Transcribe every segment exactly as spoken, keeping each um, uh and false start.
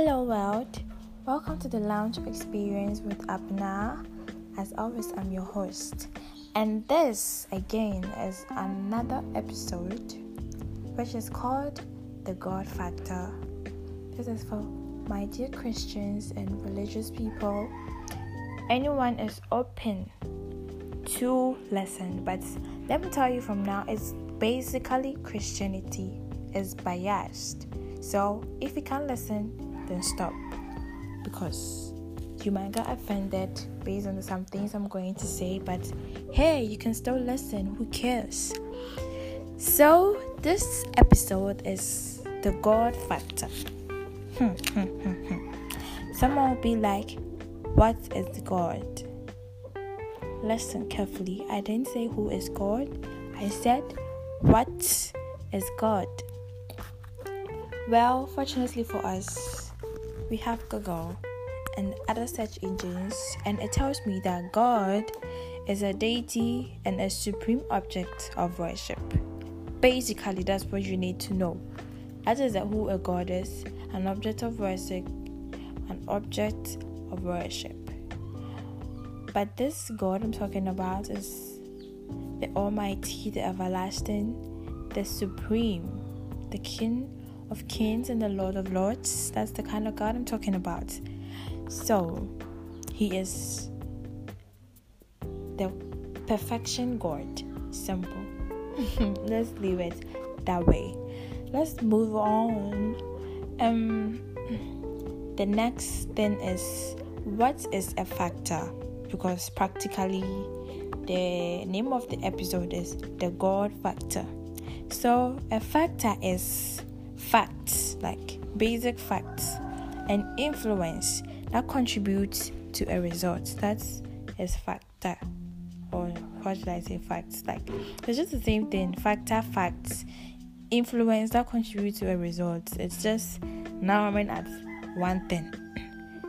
Hello world, welcome to the Lounge Experience with Abna. As always, I'm your host, and this again is another episode which is called The God Factor. This is for my dear Christians and religious people. Anyone is open to listen, but let me tell you from now, it's basically Christianity is biased. So if you can't listen, then stop, because you might get offended based on some things I'm going to say, but hey, you can still listen. Who cares? So this episode is the God Factor. Someone will be like, what is God? Listen carefully. I didn't say who is God. I said, what is God? Well, fortunately for us, we have Google and other search engines, and it tells me that God is a deity and a supreme object of worship. Basically, that's what you need to know. That is who a God is, an object of worship, an object of worship. But this God I'm talking about is the Almighty, the Everlasting, the Supreme, the King of Kings and the Lord of Lords. That's the kind of God I'm talking about. So he is the perfection God. Simple. Let's leave it that way. Let's move on. Um the next thing is, what is a factor? Because practically the name of the episode is the God Factor. So a factor is facts, like basic facts, and influence that contributes to a result. That is factor. Or what should I say? Facts, like it's just the same thing. Factor, facts, influence that contributes to a result. It's just narrowing at one thing.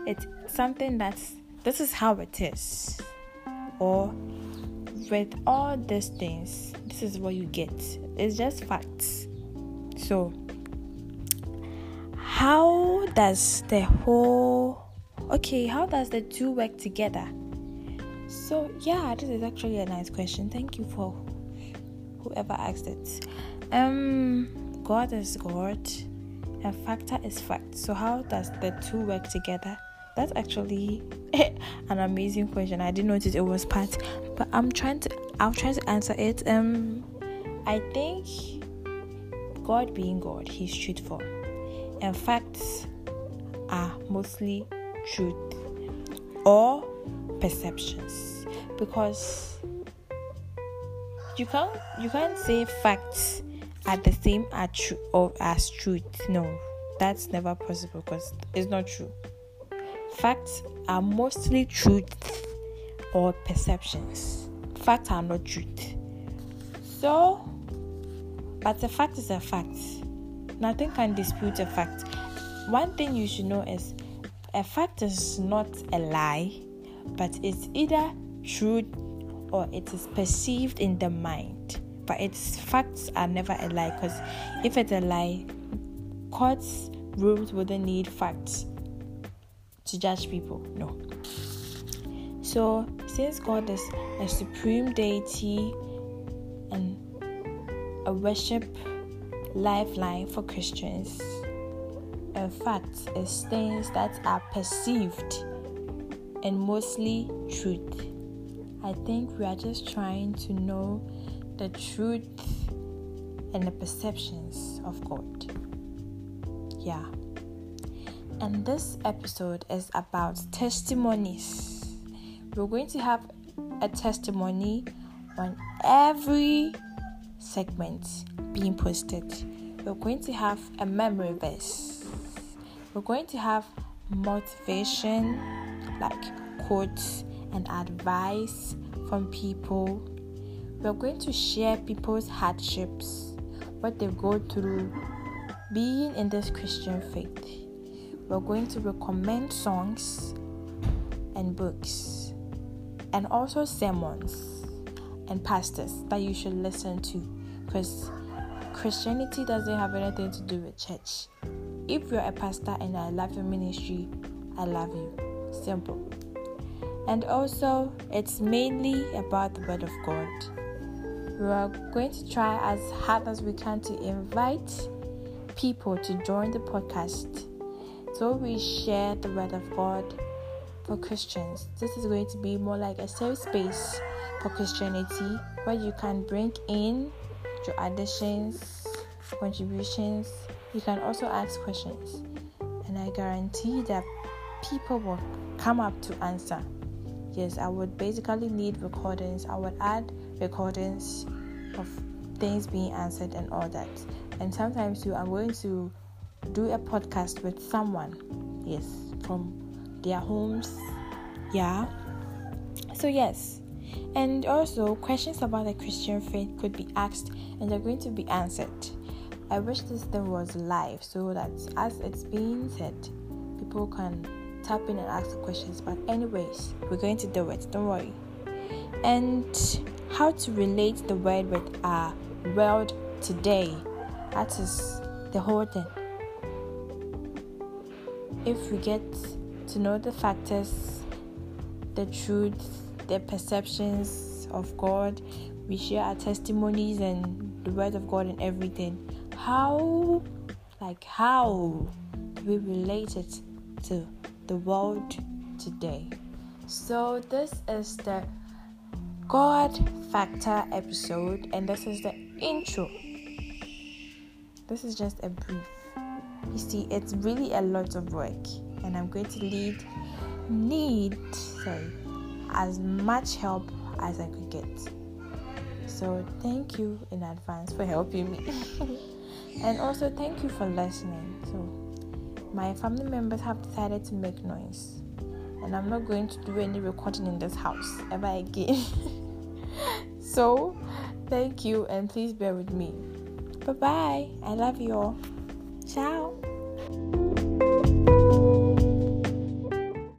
It's something that's, this is how it is. Or with all these things, this is what you get. It's just facts. So How does the whole... Okay, how does the two work together? So, yeah, this is actually a nice question. Thank you for whoever asked it. Um, God is God, and factor is fact. So, how does the two work together? That's actually an amazing question. I didn't notice it was part, but I'm trying to... I'll try to answer it. Um, I think God being God, he's truthful. And facts are mostly truth or perceptions, because you can't you can't say facts are the same as true or as truth. No, that's never possible, because it's not true. Facts are mostly truth or perceptions. Facts are not truth. So, but the fact is a fact. Nothing can dispute a fact. One thing you should know is, a fact is not a lie, but it's either truth or it is perceived in the mind. But its facts are never a lie, because if it's a lie, courts, rooms wouldn't need facts to judge people. No. So, since God is a supreme deity and a worship lifeline for Christians, in fact, is things that are perceived and mostly truth. I think we are just trying to know the truth and the perceptions of God. Yeah. And this episode is about testimonies. We're going to have a testimony on every segment being posted. We're going to have a memory verse. We're going to have motivation, like quotes and advice from people. We're going to share people's hardships, what they go through being in this Christian faith. We're going to recommend songs and books, and also sermons and pastors that you should listen to, because Christianity doesn't have anything to do with church. If you're a pastor and I love your ministry, I love you. Simple. And also, it's mainly about the Word of God. We are going to try as hard as we can to invite people to join the podcast, so we share the Word of God for Christians. This is going to be more like a safe space for Christianity, where you can bring in your additions, contributions. You can also ask questions, and I guarantee that people will come up to answer. Yes, I would basically need recordings. I would add recordings of things being answered and all that. And sometimes you are going to do a podcast with someone, yes, from their homes, yeah. So yes, and also questions about the Christian faith could be asked, and they're going to be answered. I wish this thing was live, so that as it's being said, people can tap in and ask the questions. But anyways, we're going to do it, don't worry. And how to relate the word with our world today, that is the whole thing. If we get to know the factors, the truths, the perceptions of God, we share our testimonies and the word of God and everything, how like how do we relate it to the world today? So this is the God Factor episode, and this is the intro. This is just a brief. You see, it's really a lot of work, and I'm going to lead, need, sorry, as much help as I could get. So thank you in advance for helping me. And also thank you for listening. So my family members have decided to make noise, and I'm not going to do any recording in this house ever again. So thank you, and please bear with me. Bye bye. I love you all. Ciao.